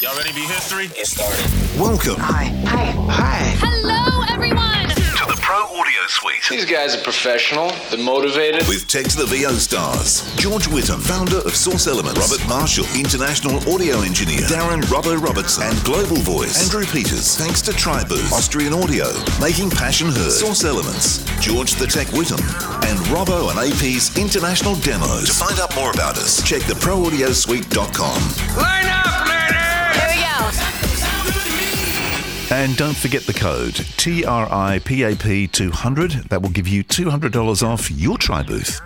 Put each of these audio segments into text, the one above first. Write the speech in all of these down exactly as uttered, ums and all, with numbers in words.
Y'all ready to be history? Get started. Welcome. Hi. Hi. Hi. Hello, everyone. To the Pro Audio Suite. These guys are professional. They're motivated. With Tech to the V O stars, George Whittam, founder of Source Elements, Robert Marshall, international audio engineer, Darren Robbo Robertson, and global voice, Andrew Peters, thanks to Tri Booth, Austrian Audio, making passion heard, Source Elements, George the Tech Whittam, and Robbo and A P's international demos. To find out more about us, check the pro audio suite dot com. Line up, man! And don't forget the code T R I P A P two hundred. That will give you two hundred dollars off your Tri Booth.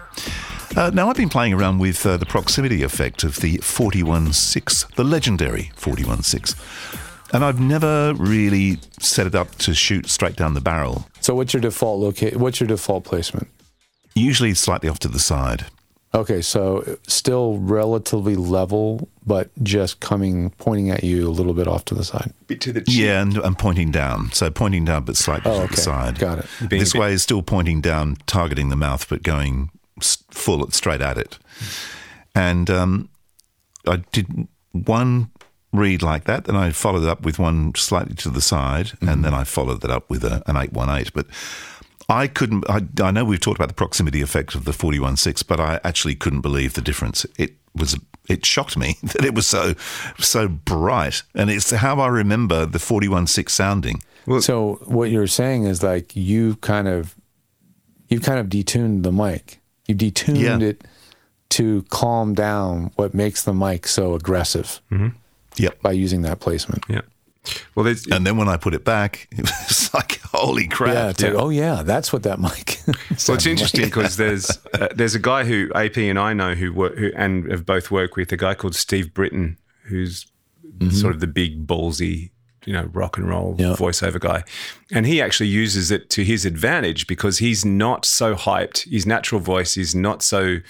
Uh, now, I've been playing around with uh, the proximity effect of the four one six, the legendary four one six. And I've never really set it up to shoot straight down the barrel. So what's your default loca- what's your default placement? Usually slightly off to the side. Okay, so still relatively level, but just coming, pointing at you a little bit off to the side. To the chin. Yeah, and, and pointing down. So pointing down, but slightly oh, okay. to the side. Got it. Being this bit- way is still pointing down, targeting the mouth, but going full, straight at it. And um, I did one read like that, then I followed it up with one slightly to the side, mm-hmm. and then I followed that up with a, an eight one eight. But I couldn't. I, I know we've talked about the proximity effect of the four one six, but I actually couldn't believe the difference. It was. It shocked me that it was so so bright, and it's how I remember the four one six sounding. Well, so what you're saying is like you kind of, you kind of detuned the mic. You detuned yeah. it to calm down what makes the mic so aggressive. Mm-hmm. Yep. By using that placement. Yeah. Well, and then when I put it back, it was like, holy crap. Yeah, it's like, oh, yeah, that's what that mic sounded. Well, it's interesting because like. there's uh, there's a guy who A P and I know who work who, and have both worked with, a guy called Steve Britton, who's mm-hmm. sort of the big ballsy, you know, rock and roll yep. voiceover guy. And he actually uses it to his advantage because he's not so hyped. His natural voice is not so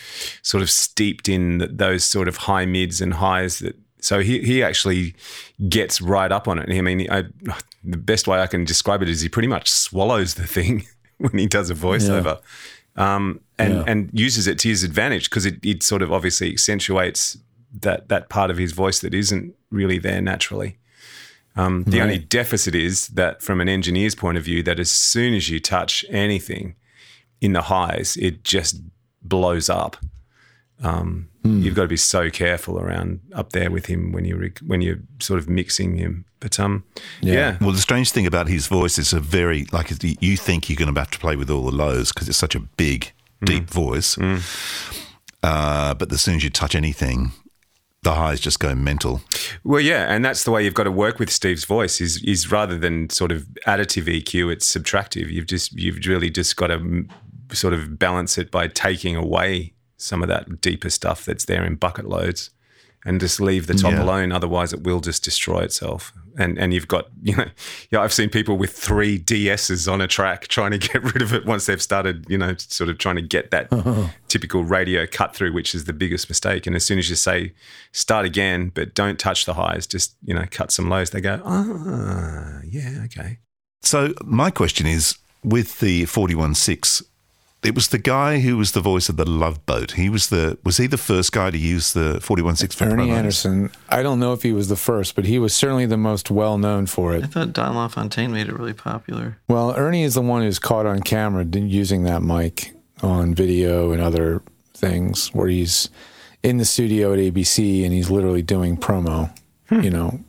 sort of steeped in those sort of high mids and highs that. So he, he actually gets right up on it. I mean, I, the best way I can describe it is he pretty much swallows the thing when he does a voiceover yeah. um, and, yeah. and uses it to his advantage because it, it sort of obviously accentuates that, that part of his voice that isn't really there naturally. Um, the right. only deficit is that from an engineer's point of view that as soon as you touch anything in the highs, it just blows up. Um, mm. You've got to be so careful around up there with him when you when you're sort of mixing him. But um, yeah. yeah. Well, the strange thing about his voice is a very like you think you're going to have to play with all the lows because it's such a big, mm. deep voice. Mm. Uh, but as soon as you touch anything, the highs just go mental. Well, yeah, and that's the way you've got to work with Steve's voice. Is is rather than sort of additive E Q, it's subtractive. You've just you've really just got to sort of balance it by taking away some of that deeper stuff that's there in bucket loads and just leave the top yeah. alone. Otherwise it will just destroy itself. And and you've got, you know, yeah, I've seen people with three D S's on a track trying to get rid of it once they've started, you know, sort of trying to get that uh-huh. typical radio cut through, which is the biggest mistake. And as soon as you say, start again, but don't touch the highs, just, you know, cut some lows, they go, ah, yeah, okay. So my question is with the four one six, it was the guy who was the voice of the Love Boat. He was the was he the first guy to use the four one six for Ernie Anderson. I don't know if he was the first, but he was certainly the most well known for it. I thought Don LaFontaine made it really popular. Well, Ernie is the one who's caught on camera using that mic on video and other things where he's in the studio at A B C and he's literally doing promo, hmm. you know.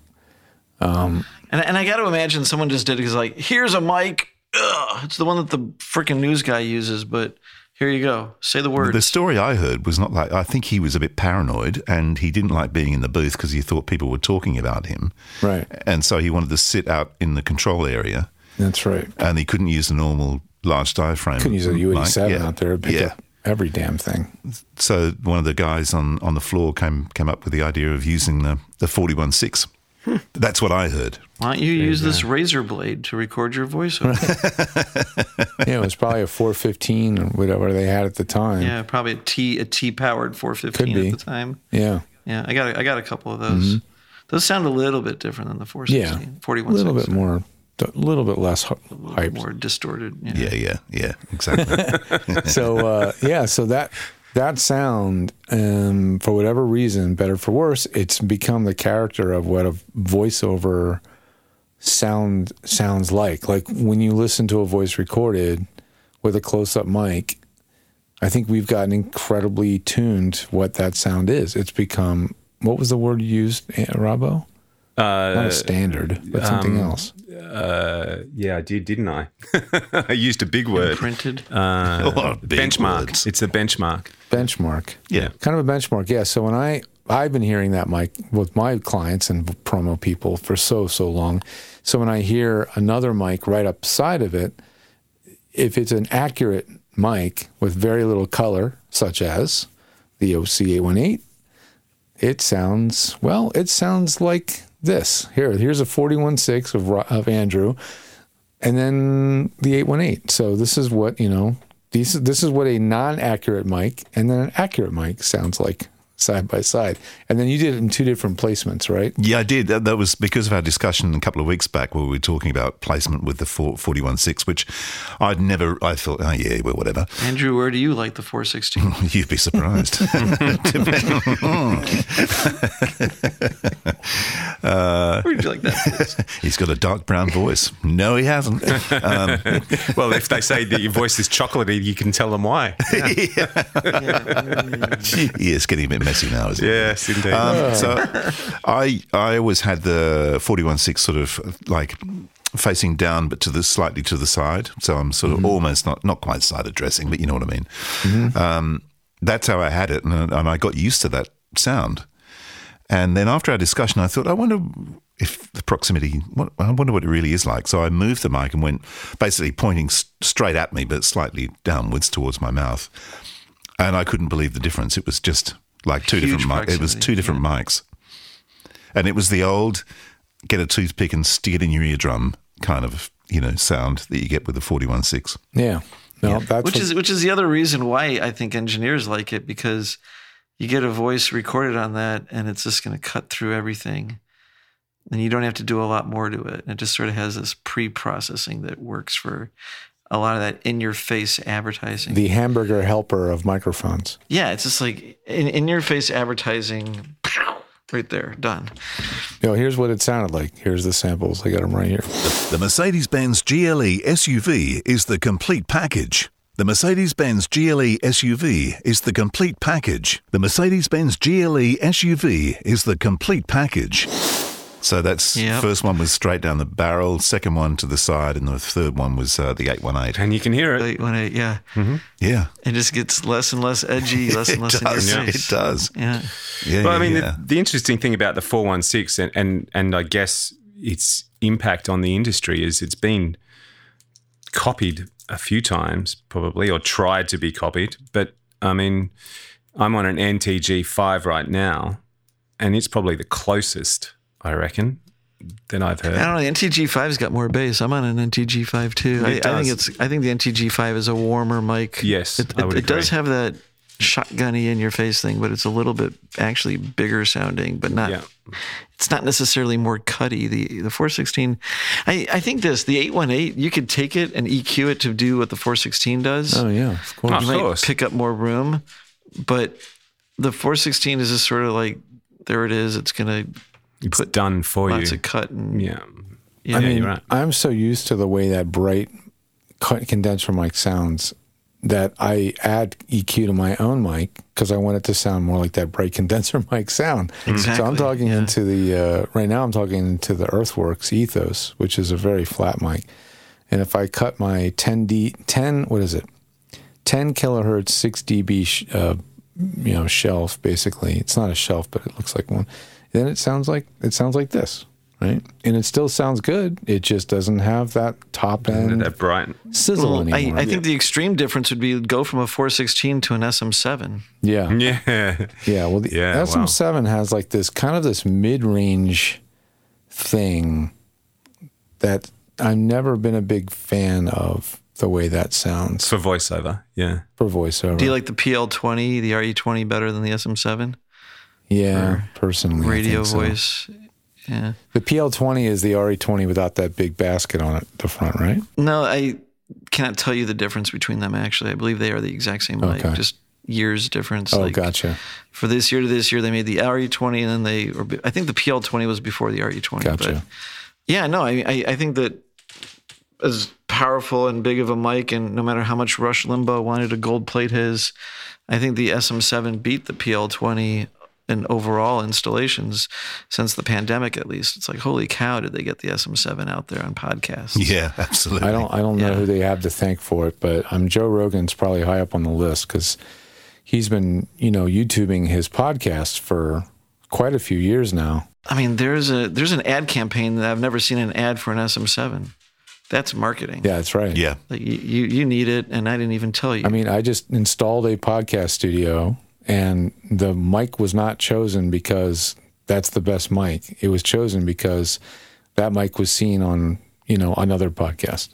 Um, and and I got to imagine someone just did it because like, here's a mic. Ugh, it's the one that the freaking news guy uses, but here you go. Say the word. The story I heard was not like, I think he was a bit paranoid and he didn't like being in the booth because he thought people were talking about him. Right. And so he wanted to sit out in the control area. That's right. And he couldn't use the normal large diaphragm. Couldn't use a U eighty-seven yeah. out there. Yeah. Up every damn thing. So one of the guys on, on the floor came came up with the idea of using the, the four one six. That's what I heard. Why don't you use yeah. this razor blade to record your voiceover? Yeah, it was probably a four fifteen or whatever they had at the time. Yeah, probably a T a T powered four fifteen at the time. Yeah, yeah. I got a, I got a couple of those. Mm-hmm. Those sound a little bit different than the four sixteen, yeah, forty-one. A little bit more, a little bit less hyped, more distorted. You know. Yeah, yeah, yeah. Exactly. so uh, yeah, so that that sound, um, for whatever reason, better for worse, it's become the character of what a voiceover sound sounds like. Like when you listen to a voice recorded with a close-up mic, I think we've gotten incredibly tuned to what that sound is. It's become, what was the word you used, Robbo? Uh, Not a standard, but something um, else. Uh, yeah, I did, didn't I? I used a big word. Imprinted. Uh, a lot of big benchmark. Words. It's a benchmark. Benchmark. Yeah. Kind of a benchmark, yeah. So when I, I've been hearing that mic with my clients and promo people for so, so long. So when I hear another mic right upside of it, if it's an accurate mic with very little color, such as the O C eight eighteen, it sounds, well, it sounds like... This here, here's a four one six of of Andrew, and then the eight one eight. So this is what you know. This this is what a non-accurate mic and then an accurate mic sounds like side by side. And then you did it in two different placements, right? Yeah, I did. That, that was because of our discussion a couple of weeks back where we were talking about placement with the four one six, which I'd never. I thought, oh yeah, well whatever. Andrew, where do you like the four sixteen? You'd be surprised. Uh, Where did you like that? He's got a dark brown voice. No, he hasn't. Um, well, if they say that your voice is chocolatey, you can tell them why. Yeah. Yeah. Yeah, it's getting a bit messy now, isn't yes, it? Yes, indeed. Um, yeah. So I I always had the four one six sort of like facing down, but to the slightly to the side. So I'm sort of mm-hmm. almost not not quite side addressing, but you know what I mean. Mm-hmm. Um, that's how I had it, and, and I got used to that sound. And then after our discussion, I thought, I wonder if the proximity, what, I wonder what it really is like. So I moved the mic and went basically pointing s- straight at me, but slightly downwards towards my mouth. And I couldn't believe the difference. It was just like two Huge different mics. It was two different yeah. mics. And it was the old get a toothpick and stick it in your eardrum kind of, you know, sound that you get with the four one six. Yeah. No, yeah. That's which, what... is, which is the other reason why I think engineers like it, because you get a voice recorded on that and it's just going to cut through everything and you don't have to do a lot more to it. And it just sort of has this pre-processing that works for a lot of that in-your-face advertising. The hamburger helper of microphones. Yeah, it's just like in, in-your-face advertising, right there, done. You know, here's what it sounded like. Here's the samples. I got them right here. The, the Mercedes-Benz G L E S U V is the complete package. The Mercedes-Benz G L E S U V is the complete package. The Mercedes-Benz G L E S U V is the complete package. So that's yep. First one was straight down the barrel, second one to the side, and the third one was uh, the eight one eight. And you can hear it. eight one eight, yeah. Mm-hmm. Yeah. It just gets less and less edgy, less and less does, in your face. It does. Yeah. yeah well, I mean, yeah. the, the interesting thing about the four one six and, and, and I guess its impact on the industry is it's been copied a few times probably, or tried to be copied. But I mean, I'm on an N T G five right now and it's probably the closest, I reckon, than I've heard. I don't know, N T G five's got more bass. I'm on an N T G five too. It I, does. I think it's. I think the N T G five is a warmer mic. Yes, it, it, I would agree. It does have that shotgunny in your face thing, but it's a little bit actually bigger sounding, but not... Yeah. It's not necessarily more cutty. The the four sixteen, I, I think this, the eight one eight, you could take it and E Q it to do what the four sixteen does. Oh, yeah, of course. You of might course. pick up more room, but the four sixteen is just sort of like, there it is, it's going to put done for lots you. Lots of cut. And, yeah. yeah. I mean, yeah, right. I'm so used to the way that bright condenser mic sounds that I add E Q to my own mic because I want it to sound more like that bright condenser mic sound. Exactly. So I'm talking yeah. into the, uh, right now I'm talking into the Earthworks Ethos, which is a very flat mic. And if I cut my ten D, ten, what is it? ten kilohertz, six decibel, sh- uh, you know, shelf, basically. It's not a shelf, but it looks like one. Then it sounds like, it sounds like this. Right, and it still sounds good. It just doesn't have that top end that bright sizzle well, anymore. I, I think the extreme difference would be go from a four sixteen to an S M seven. Yeah, yeah, yeah. Well, the yeah, S M seven wow. has like this kind of this mid-range thing that I've never been a big fan of the way that sounds for voiceover. Yeah, for voiceover. Do you like the P L twenty, the R E twenty better than the S M seven? Yeah, or personally, radio voice. So. Yeah. The P L twenty is the R E twenty without that big basket on it, the front, right? No, I cannot tell you the difference between them, actually. I believe they are the exact same mic, okay. just years difference. Oh, like, gotcha. For this year to this year, they made the R E twenty, and then they, or I think the P L twenty was before the R E twenty. Gotcha. But yeah, no, I, I I think that as powerful and big of a mic, and no matter how much Rush Limbaugh wanted to gold plate his, I think the S M seven beat the P L twenty in overall installations since the pandemic, at least. It's like, holy cow, did they get the S M seven out there on podcasts? Yeah, absolutely. I don't I don't yeah. know who they have to thank for it, but um, Joe Rogan's probably high up on the list because he's been, you know, YouTubing his podcast for quite a few years now. I mean, there's a there's an ad campaign that I've never seen an ad for an S M seven. That's marketing. Yeah, that's right. Yeah. Like, you, you, you need it, and I didn't even tell you. I mean, I just installed a podcast studio, and the mic was not chosen because that's the best mic. It was chosen because that mic was seen on, you know, another podcast.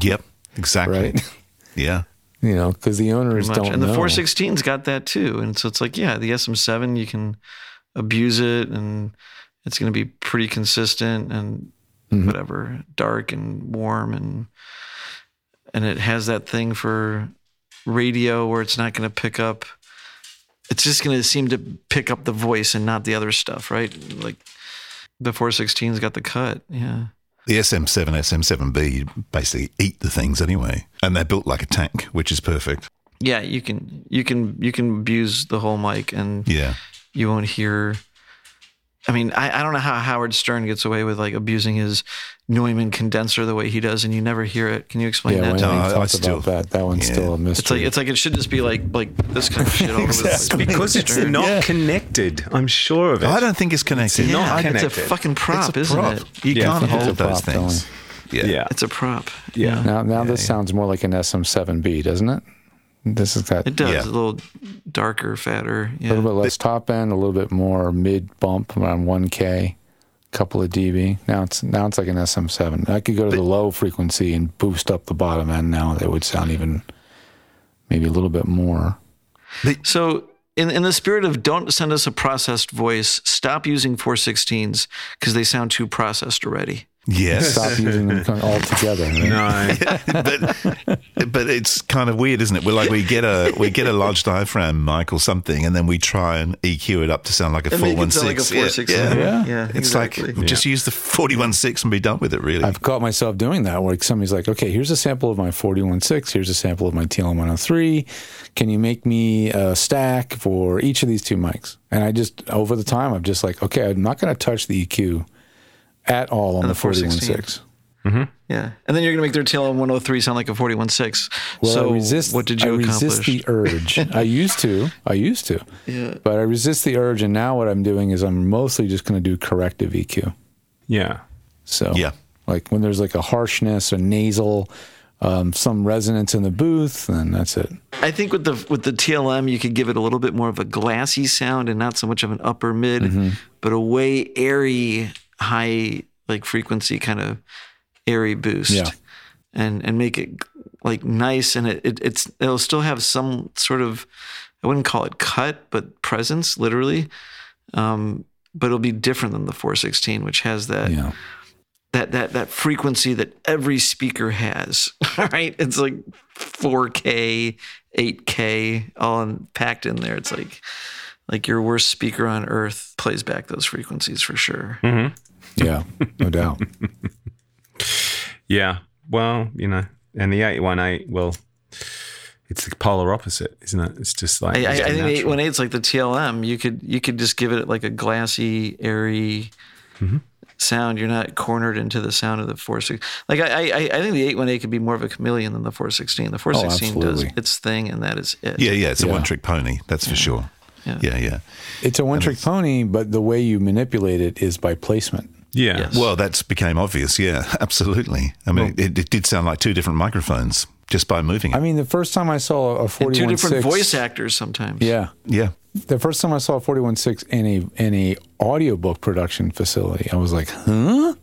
Yep, exactly. Right? Yeah. You know, because the owners don't know. And the four sixteen's got that too. And so it's like, yeah, the S M seven, you can abuse it, and it's going to be pretty consistent and mm-hmm. whatever, dark and warm, and and it has that thing for radio where it's not going to pick up, it's just going to seem to pick up the voice and not the other stuff, right? Like the four sixteen's got the cut, yeah. The S M seven, S M seven B basically eat the things anyway, and they're built like a tank, which is perfect. Yeah, you can you can you can abuse the whole mic, and yeah, you won't hear. I mean, I, I don't know how Howard Stern gets away with like abusing his Neumann condenser the way he does, and you never hear it. Can you explain yeah, that? No, I, I still that that one's yeah. still a mystery. It's like it's like it should just be like like this kind of shit. Over exactly. with because it's not yeah. connected. I'm sure of it. I don't think it's connected. It's yeah, not connected. It's a fucking prop, a isn't prop. It? You yeah, can't hold those things. Yeah. yeah, it's a prop. Yeah. yeah. Now, now yeah, this yeah. sounds more like an S M seven B, doesn't it? This is that. It does yeah. a little darker, fatter. Yeah. A little bit less top end, a little bit more mid bump around one K, couple of dB. Now it's now it's like an S M seven. I could go to but, the low frequency and boost up the bottom end. Now that would sound even maybe a little bit more. So in in the spirit of don't send us a processed voice, stop using four sixteens because they sound too processed already. Yes. Stop using them all together. Right? No, but but it's kind of weird, isn't it? We're like we get a we get a large diaphragm mic or something, and then we try and E Q it up to sound like a four one six. Like yeah. Yeah. yeah, yeah, it's exactly. like yeah. just use the four one six and be done with it. Really, I've caught myself doing that where somebody's like, "Okay, here's a sample of my four one six. Here's a sample of my T L M one oh three. Can you make me a stack for each of these two mics?" And I just over the time, I'm just like, "Okay, I'm not going to touch the E Q." At all on and the four sixteen. Mm-hmm. Yeah. And then you're going to make their T L M one oh three sound like a four one six. Well, so I resist, what did you I accomplish? I resist the urge. I used to. I used to. Yeah. But I resist the urge, and now what I'm doing is I'm mostly just going to do corrective E Q. Yeah. So yeah. like when there's like a harshness, a nasal, um, some resonance in the booth, then that's it. I think with the with the T L M, you could give it a little bit more of a glassy sound and not so much of an upper mid, mm-hmm. but a way airy high like frequency kind of airy boost yeah. and and make it like nice, and it, it it's it'll still have some sort of, I wouldn't call it cut, but presence literally, um but it'll be different than the four sixteen, which has that yeah. that that that frequency that every speaker has. Right, it's like four K eight K all in, packed in there. It's like Like your worst speaker on earth plays back those frequencies for sure. Mm-hmm. Yeah, no doubt. Yeah, well, you know, and the eight one eight, well, it's the polar opposite, isn't it? It's just like I, I think the eight one eight is like the T L M. You could you could just give it like a glassy, airy mm-hmm. sound. You're not cornered into the sound of the four sixteen. Like I, I, I think the eight one eight could be more of a chameleon than the four sixteen. The four sixteen oh, does its thing, and that is it. Yeah, yeah, it's a yeah. one-trick pony. That's yeah. for sure. Yeah. yeah, yeah. It's a one-trick pony, but the way you manipulate it is by placement. Yeah. Yes. Well, that's became obvious. Yeah, absolutely. I mean, well, it, it did sound like two different microphones just by moving it. I mean, the first time I saw a four one six... And two different voice actors sometimes. Yeah. Yeah. The first time I saw a four one six in a, in a audiobook production facility, I was like, huh?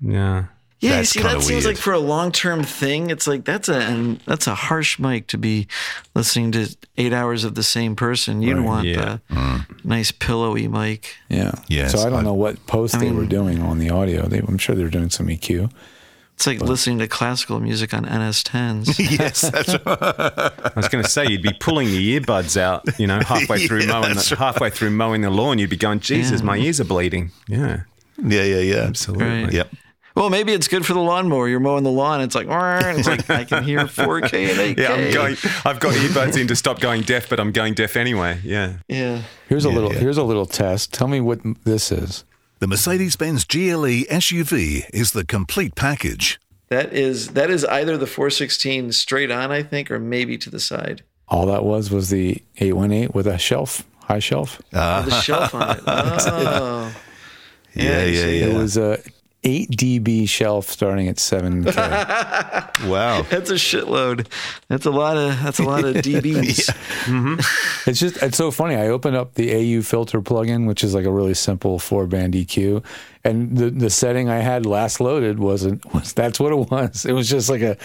Yeah. Yeah, that's you see, that weird. Seems like for a long-term thing, it's like that's a that's a harsh mic to be listening to eight hours of the same person. You'd right, want yeah. the mm. nice pillowy mic. Yeah. Yes, so I don't I, know what post I mean, they were doing on the audio. They, I'm sure they were doing some E Q. It's like well, listening to classical music on N S tens. Yes, that's I was going to say, you'd be pulling the earbuds out, you know, halfway through yeah, mowing the, right. halfway through mowing the lawn, you'd be going, Jesus, yeah. my ears are bleeding. Yeah. Yeah, yeah, yeah. Absolutely. Right. Yep. Well, maybe it's good for the lawnmower. You're mowing the lawn. It's like, it's like I can hear four K and eight K. Yeah, I'm going, I've got earbuds in to stop going deaf, but I'm going deaf anyway. Yeah. Yeah. Here's a yeah, little. Yeah. Here's a little test. Tell me what this is. The Mercedes-Benz G L E S U V is the complete package. That is that is either the four sixteen straight on, I think, or maybe to the side. All that was was the eight eighteen with a shelf, high shelf. Uh, with a shelf on it. Oh. yeah, yeah, yeah, yeah. It was a eight decibel shelf starting at seven K. Wow. That's a shitload. That's a lot of that's a lot of dBs. Yeah. Mm-hmm. It's just it's so funny. I opened up the A U filter plugin, which is like a really simple four band E Q, and the the setting I had last loaded wasn't was that's what it was. It was just like a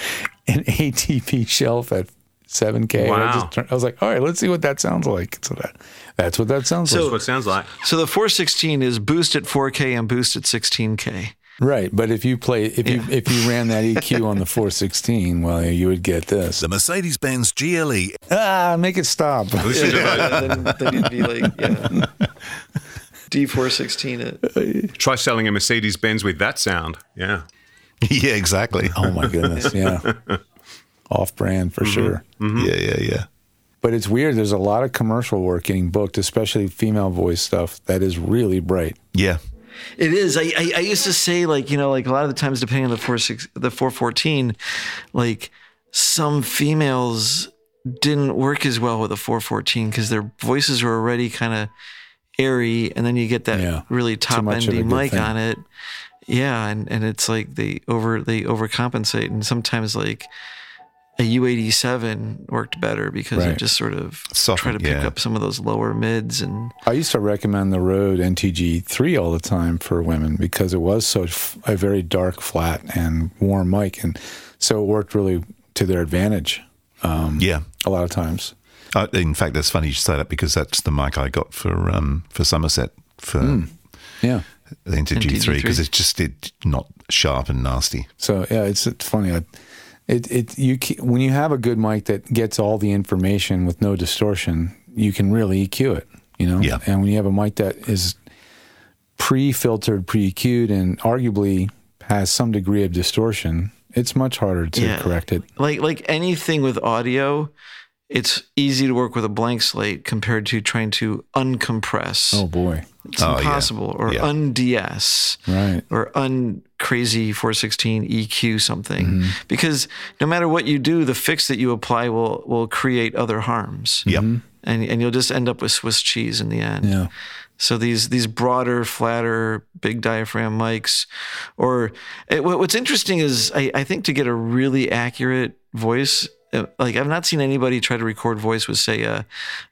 an eight decibel shelf at seven K. Wow. I, just turned, I was like, all right, let's see what that sounds like. So that, that's what that sounds so, like. That's what it sounds like. So the four sixteen is boost at four K and boost at sixteen K. Right, but if you play, if yeah. you if you ran that E Q on the four sixteen, well, you would get this. The Mercedes-Benz G L E. Ah, make it stop. Yeah, then, then you'd be like, yeah, D four sixteen it. Try selling a Mercedes-Benz with that sound. Yeah. Yeah, exactly. Oh my goodness, yeah. Off-brand for mm-hmm. sure. Mm-hmm. Yeah, yeah, yeah. But it's weird. There's a lot of commercial work getting booked, especially female voice stuff that is really bright. Yeah. It is. I, I, I used to say, like, you know, like a lot of the times, depending on the four six, the four fourteen, like some females didn't work as well with a four fourteen because their voices were already kind of airy, and then you get that yeah. really top endy mic thing. On it. Yeah, and, and it's like they over they overcompensate, and sometimes like a U eighty-seven worked better because right. it just sort of Soften, try to pick yeah. up some of those lower mids. And I used to recommend the Rode N T G three all the time for women because it was so f- a very dark, flat, and warm mic, and so it worked really to their advantage. Um, yeah, a lot of times. Uh, in fact, that's funny you say that because that's the mic I got for um, for Somerset for mm. yeah. the N T G three because it's just it not sharp and nasty. So yeah, it's, it's funny. I, It it you when you have a good mic that gets all the information with no distortion, you can really E Q it, you know. Yeah. And when you have a mic that is pre-filtered, pre-E Q'd, and arguably has some degree of distortion, it's much harder to yeah. correct it. Like like anything with audio, it's easy to work with a blank slate compared to trying to uncompress. Oh boy, it's oh, impossible. Yeah. Or yeah. un-de-ess. Right. Or un. Crazy four sixteen E Q something mm-hmm. because no matter what you do, the fix that you apply will will create other harms. Yep. And and you'll just end up with Swiss cheese in the end. Yeah. So these these broader, flatter, big diaphragm mics, or it, what's interesting is I, I think to get a really accurate voice, like I've not seen anybody try to record voice with say a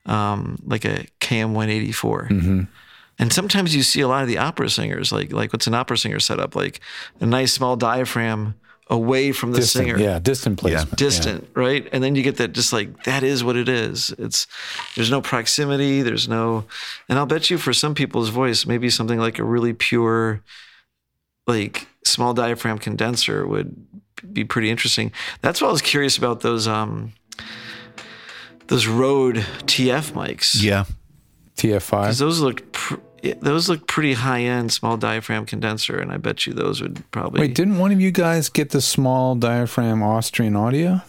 um, like a K M one eighty-four. Mm-hmm. And sometimes you see a lot of the opera singers, like like what's an opera singer set up? Like a nice small diaphragm away from the distant, singer. Yeah, distant placement. Yeah. Distant, yeah. right? And then you get that just like, that is what it is. It's there's no proximity, there's no... And I'll bet you for some people's voice, maybe something like a really pure, like small diaphragm condenser would be pretty interesting. That's why I was curious about those, um, those Rode T F mics. Yeah. T F five. 'Cause those looked pr- those looked pretty high end, small diaphragm condenser, and I bet you those would probably. Wait, didn't one of you guys get the small diaphragm Austrian Audio?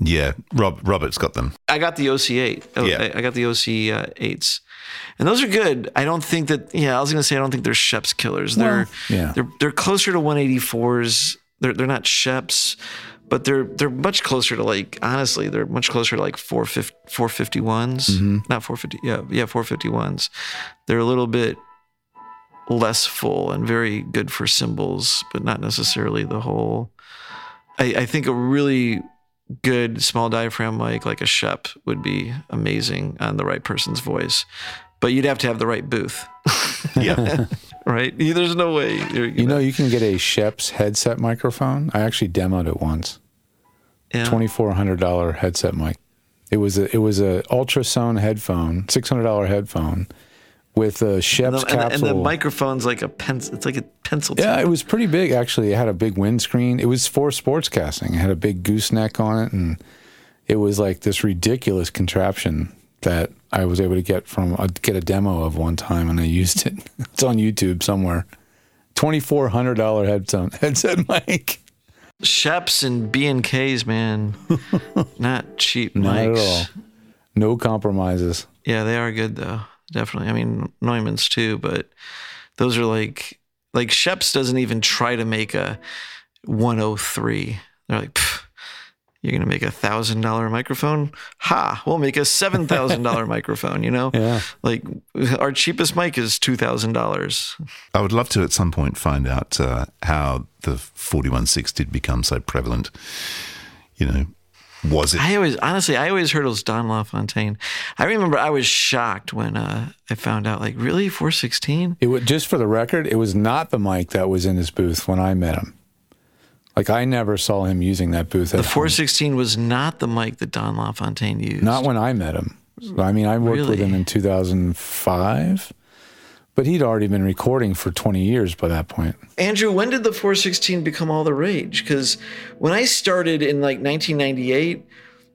Yeah, Rob Robert's got them. I got the O C eight. Oh, yeah. I, I got the O C eights, uh, and those are good. I don't think that. Yeah, I was gonna say I don't think they're Schoeps killers. Well, they're yeah. they're they're closer to one eighty-fours. They're they're not Schoeps, but they're they're much closer to like honestly they're much closer to like four fifty-ones, mm-hmm. not four fifty, yeah yeah four fifty-ones. They're a little bit less full and very good for cymbals, but not necessarily the whole. I, I think a really good small diaphragm mic like a Schoep would be amazing on the right person's voice, but you'd have to have the right booth. Yeah. Right? There's no way. You're gonna... You know, you can get a Schoeps headset microphone. I actually demoed it once. Yeah. twenty-four hundred dollars headset mic. It was a it was a ultrasound headphone, six hundred dollars headphone with a Schoeps capsule. And the, and the microphone's like a pencil. It's like a pencil. Yeah, tip. It was pretty big, actually. It had a big windscreen. It was for sportscasting. It had a big gooseneck on it, and it was like this ridiculous contraption that I was able to get from uh, get a demo of one time, and I used it. It's on YouTube somewhere. twenty-four hundred dollars headphone, headset mic. Schoeps and B and Ks, man. Not cheap mics. Not at all. No compromises. Yeah, they are good, though. Definitely. I mean, Neumann's too, but those are like, like Schoeps doesn't even try to make a one oh three. They're like, you're going to make a one thousand dollars microphone? Ha! We'll make a seven thousand dollars microphone, you know? Yeah. Like, our cheapest mic is two thousand dollars. I would love to at some point find out uh, how the four one six did become so prevalent, you know? Was it? I always, honestly, I always heard it was Don LaFontaine. I remember I was shocked when uh, I found out, like, really? four sixteen? It would, just for the record, it was not the mic that was in his booth when I met him. Like, I never saw him using that booth at all. The four sixteen was not the mic that Don LaFontaine used. Not when I met him. I mean, I worked really? with him in two thousand five, but he'd already been recording for twenty years by that point. Andrew, when did the four sixteen become all the rage? Because when I started in, like, nineteen ninety-eight,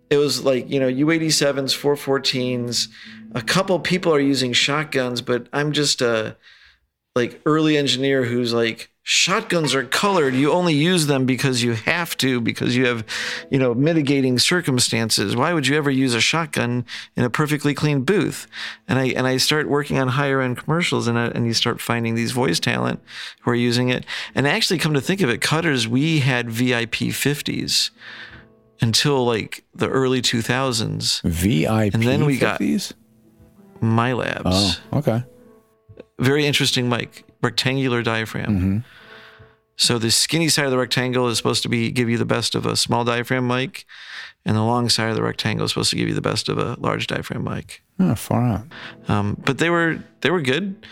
it was like, you know, U eighty-sevens, four fourteens. A couple people are using shotguns, but I'm just a, like, early engineer who's like, shotguns are colored. You only use them because you have to, because you have, you know, mitigating circumstances. Why would you ever use a shotgun in a perfectly clean booth? And I and I start working on higher end commercials, and I, and you start finding these voice talent who are using it. And actually, come to think of it, cutters, we had V I P fifties until like the early two thousands. V I P fifties? And then we got My Labs. Oh, okay. Very interesting mic. Rectangular diaphragm. Mm-hmm. So the skinny side of the rectangle is supposed to be give you the best of a small diaphragm mic, and the long side of the rectangle is supposed to give you the best of a large diaphragm mic. Oh, far out. Um, but they were they were good,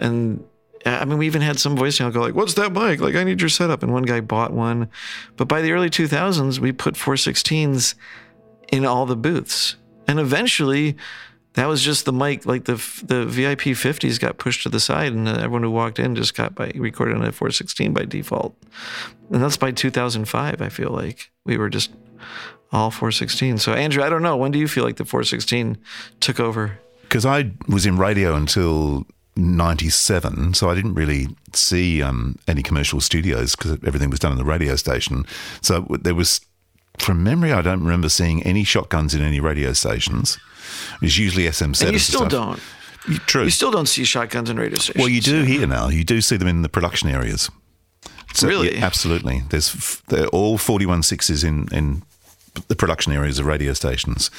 and I mean we even had some voice channel go like, "What's that mic? Like I need your setup." And one guy bought one, but by the early two thousands we put four sixteens in all the booths, and eventually. That was just the mic, like the the V I P fifties got pushed to the side, and everyone who walked in just got by recorded on a four sixteen by default. And that's by two thousand five, I feel like. We were just all four sixteen. So, Andrew, I don't know. When do you feel like the four sixteen took over? Because I was in radio until ninety-seven, so I didn't really see um, any commercial studios because everything was done in the radio station. So there was... From memory, I don't remember seeing any shotguns in any radio stations. It's usually S M sevens. And you still and don't. True. You still don't see shotguns in radio stations. Well, you do here now. You do see them in the production areas. So, really? Yeah, absolutely. There's they're all four one sixes in, in the production areas of radio stations.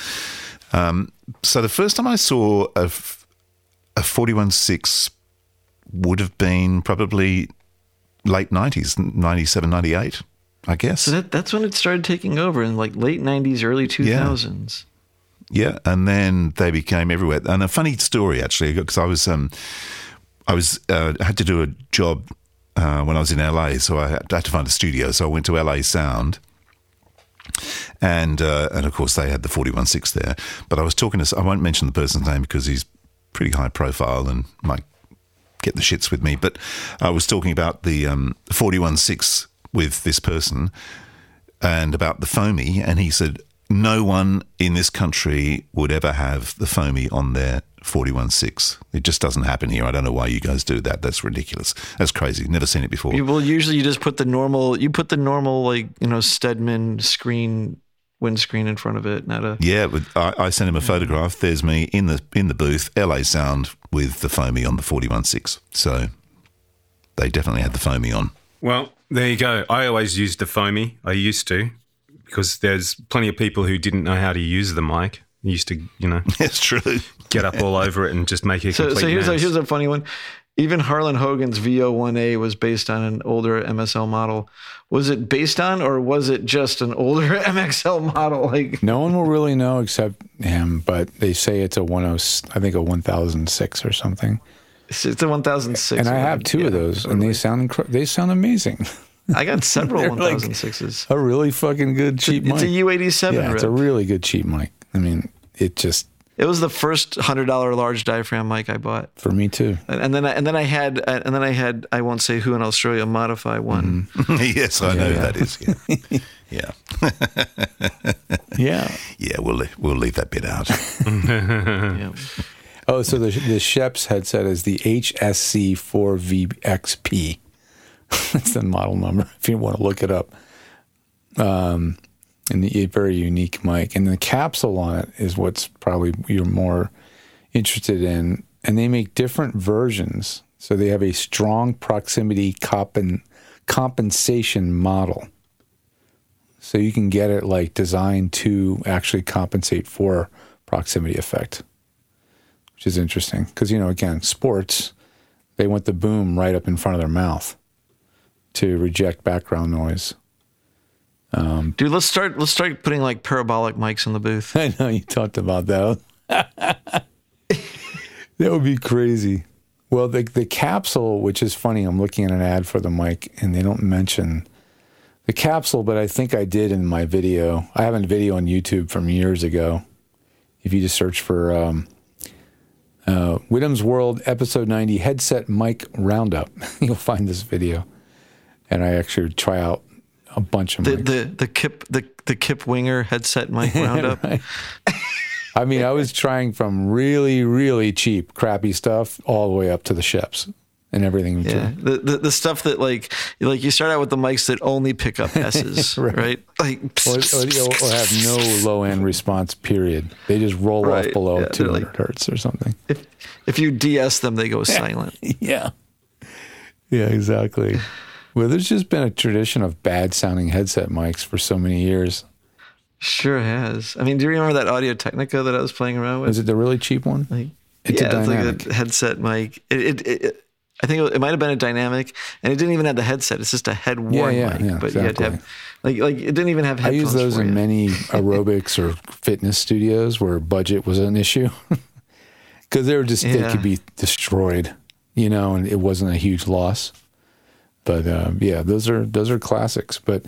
Um, so the first time I saw a, a four one six would have been probably late nineties, ninety-seven, ninety-eight. I guess. So that, that's when it started taking over in like late nineties, early two thousands. Yeah. yeah, and then they became everywhere. And a funny story actually, because I was, um, I was uh, had to do a job uh, when I was in L A, so I had to find a studio. So I went to L A Sound, and uh, and of course they had the four one six there. But I was talking to, I won't mention the person's name because he's pretty high profile and might get the shits with me. But I was talking about the um, four one six. With this person and about the foamy, and he said, no one in this country would ever have the foamy on their four one six. It just doesn't happen here. I don't know why you guys do that. That's ridiculous. That's crazy. Never seen it before. Well, usually you just put the normal, you put the normal, like, you know, Stedman screen, windscreen in front of it, not a... Yeah, I, I sent him a photograph. There's me in the in the booth, L A Sound, with the foamy on the four one six. So they definitely had the foamy on. Well, there you go. I always used the foamy. I used to, because there's plenty of people who didn't know how to use the mic. They used to, you know, that's true. Get up all over it and just make it. So, complete so here's a, here's a funny one. Even Harlan Hogan's V O one A was based on an older M S L model. Was it based on, or was it just an older M X L model? Like no one will really know except him. But they say it's a one oh, I think a one thousand six or something. It's a one thousand six. And I have two yeah, of those, totally. And they sound inc- they sound amazing. I got several one thousand sixes. Like a really fucking good cheap it's a, mic. It's a U eighty-seven. Yeah, rip. It's a really good cheap mic. I mean, it just It was the first hundred dollar large diaphragm mic I bought. For me too. And then I, and then I had and then I had I won't say who in Australia modify one. Mm. Yes, I yeah, know yeah. who that is. Yeah. yeah. yeah. Yeah. We'll we'll leave that bit out. yeah. Oh, so the the Schoeps headset is the H S C four V X P. That's the model number. If you want to look it up. Um. And a very unique mic. And the capsule on it is what's probably you're more interested in. And they make different versions. So they have a strong proximity compen- compensation model. So you can get it like designed to actually compensate for proximity effect, which is interesting. Because, you know, again, sports, they want the boom right up in front of their mouth to reject background noise. Um, Dude, let's start. Let's start putting like parabolic mics in the booth. I know you talked about that. That would be crazy. Well, the the capsule, which is funny, I'm looking at an ad for the mic, and they don't mention the capsule. But I think I did in my video. I have a video on YouTube from years ago. If you just search for um, uh, Whittam's World Episode ninety Headset Mic Roundup, you'll find this video. And I actually try out a bunch of the, the the Kip the the Kip Winger headset mic roundup. Right. I mean, I was trying from really really cheap crappy stuff all the way up to the Schoeps and everything. Yeah, the, the the stuff that like like you start out with the mics that only pick up S's, right. right? Like, or, or, or have no low end response. Period. They just roll right. off below yeah, two hundred like, hertz or something. If if you D S them, they go silent. yeah. Yeah. Exactly. Well, there's just been a tradition of bad-sounding headset mics for so many years. Sure has. I mean, do you remember that Audio-Technica that I was playing around with? Is it the really cheap one? Like, it's yeah, a dynamic. It's like a headset mic. It, it, it, I think it, it might have been a dynamic, and it didn't even have the headset. It's just a head-worn yeah, yeah, mic. Yeah, but exactly. You had to have, like, like, it didn't even have headphones. I used those in you. many aerobics or fitness studios where budget was an issue because they were just yeah. they could be destroyed, you know, and it wasn't a huge loss. But uh, yeah, those are those are classics. But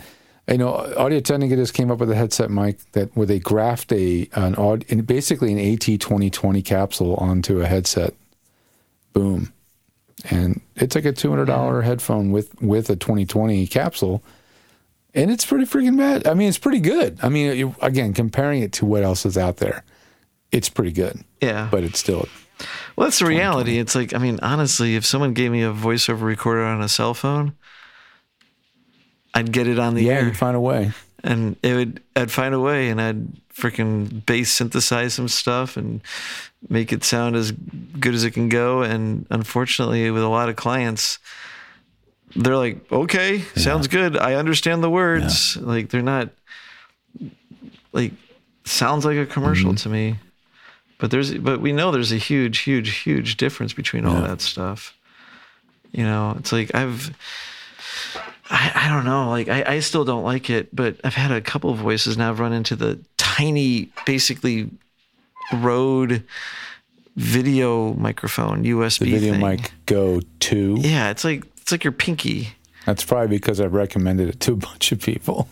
you know, Audio-Technica just came up with a headset mic that where they graft a an audio, basically an A T twenty twenty capsule onto a headset. Boom, and it's like a two hundred dollar yeah. headphone with with a twenty twenty capsule, and it's pretty freaking bad. I mean, it's pretty good. I mean, you, again, comparing it to what else is out there, it's pretty good. Yeah, but it's still. Well, that's the reality. It's like, I mean, honestly, if someone gave me a voiceover recorder on a cell phone, I'd get it on the yeah, air. Yeah, you'd find a way. And it would, I'd find a way, and I'd freaking bass synthesize some stuff and make it sound as good as it can go. And unfortunately, with a lot of clients, they're like, okay, yeah. sounds good. I understand the words. Yeah. Like, they're not, like, sounds like a commercial mm-hmm. to me. But there's, but we know there's a huge, huge, huge difference between all yeah. that stuff. You know, it's like I've, I, I don't know, like I, I still don't like it, but I've had a couple of voices now. I've run into the tiny, basically, Rode video microphone U S B. The video thing. Mic Go two. Yeah, it's like it's like your pinky. That's probably because I've recommended it to a bunch of people.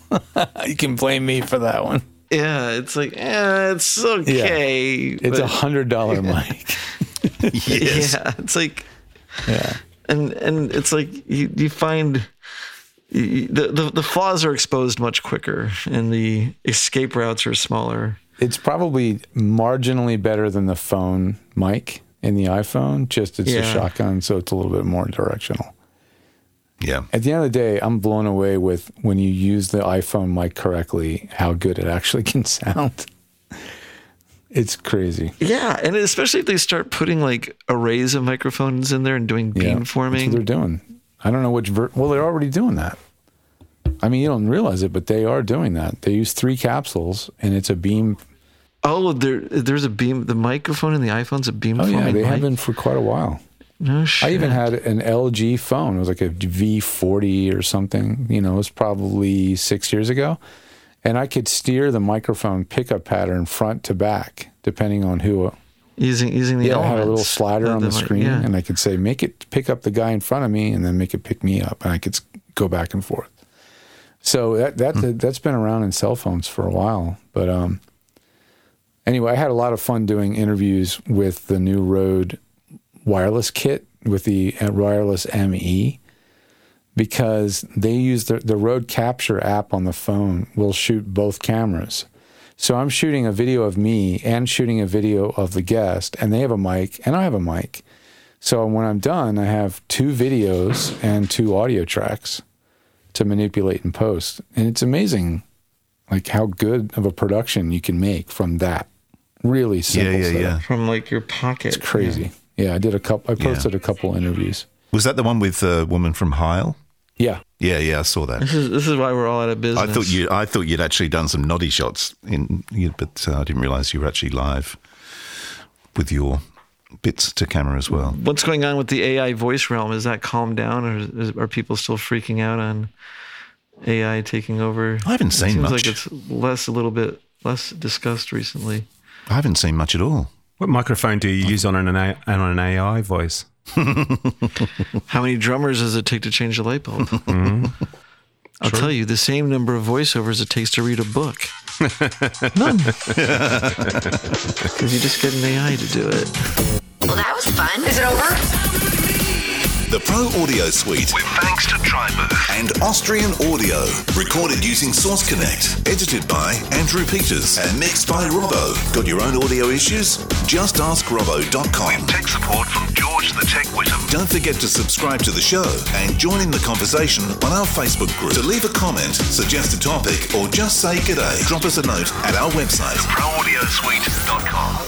You can blame me for that one. Yeah, it's like, eh, it's okay. Yeah. It's a hundred dollar mic. yes. Yeah, it's like, yeah, and and it's like you you find you, the, the the flaws are exposed much quicker, and the escape routes are smaller. It's probably marginally better than the phone mic in the iPhone. Just it's yeah. a shotgun, so it's a little bit more directional. Yeah. At the end of the day, I'm blown away with when you use the iPhone mic correctly, how good it actually can sound. It's crazy. Yeah, and especially if they start putting like arrays of microphones in there and doing beam yeah, forming. That's what they're doing. I don't know which. Ver- well, they're already doing that. I mean, you don't realize it, but they are doing that. They use three capsules, and it's a beam. Oh, there, there's a beam. The microphone in the iPhone's a beam. Oh yeah, they mic? have been for quite a while. No shit. I even had an L G phone. It was like a V forty or something. You know, it was probably six years ago. And I could steer the microphone pickup pattern front to back, depending on who. Using using the yeah, elements. I had a little slider on the, the screen, yeah. and I could say, make it pick up the guy in front of me, and then make it pick me up, and I could go back and forth. So that, that, hmm. that, that's been around in cell phones for a while. But um, Anyway, I had a lot of fun doing interviews with the new Rode wireless kit, with the Wireless M E, because they use the, the Rode Capture app on the phone will shoot both cameras. So I'm shooting a video of me and shooting a video of the guest, and they have a mic and I have a mic. So when I'm done, I have two videos and two audio tracks to manipulate and post. And it's amazing like how good of a production you can make from that really simple yeah, yeah, setup. Yeah. From like your pocket. It's crazy. Yeah, yeah I did a couple, I posted yeah. a couple interviews. Was that the one with the woman from Heil? Yeah. Yeah, yeah, I saw that. This is this is why we're all out of business. I thought you I thought you'd actually done some noddy shots in but uh, I didn't realize you were actually live with your bits to camera as well. What's going on with the A I voice realm? Is that calmed down, or is, are people still freaking out on A I taking over? I haven't seen it seems much. Like it's less a little bit less discussed recently. I haven't seen much at all. What microphone do you use on an on an A I voice? How many drummers does it take to change a light bulb? Mm-hmm. I'll True. tell you, the same number of voiceovers it takes to read a book. None. Because you just get an A I to do it. Well, that was fun. Is it over? The Pro Audio Suite, with thanks to Tri Booth and Austrian Audio. Recorded using Source Connect. Edited by Andrew Peters and mixed by Robbo. Got your own audio issues? Just Ask Robbo dot com. With tech support from George the Tech Whittam. Don't forget to subscribe to the show and join in the conversation on our Facebook group. To leave a comment, suggest a topic, or just say g'day, drop us a note at our website, the pro audio suite dot com.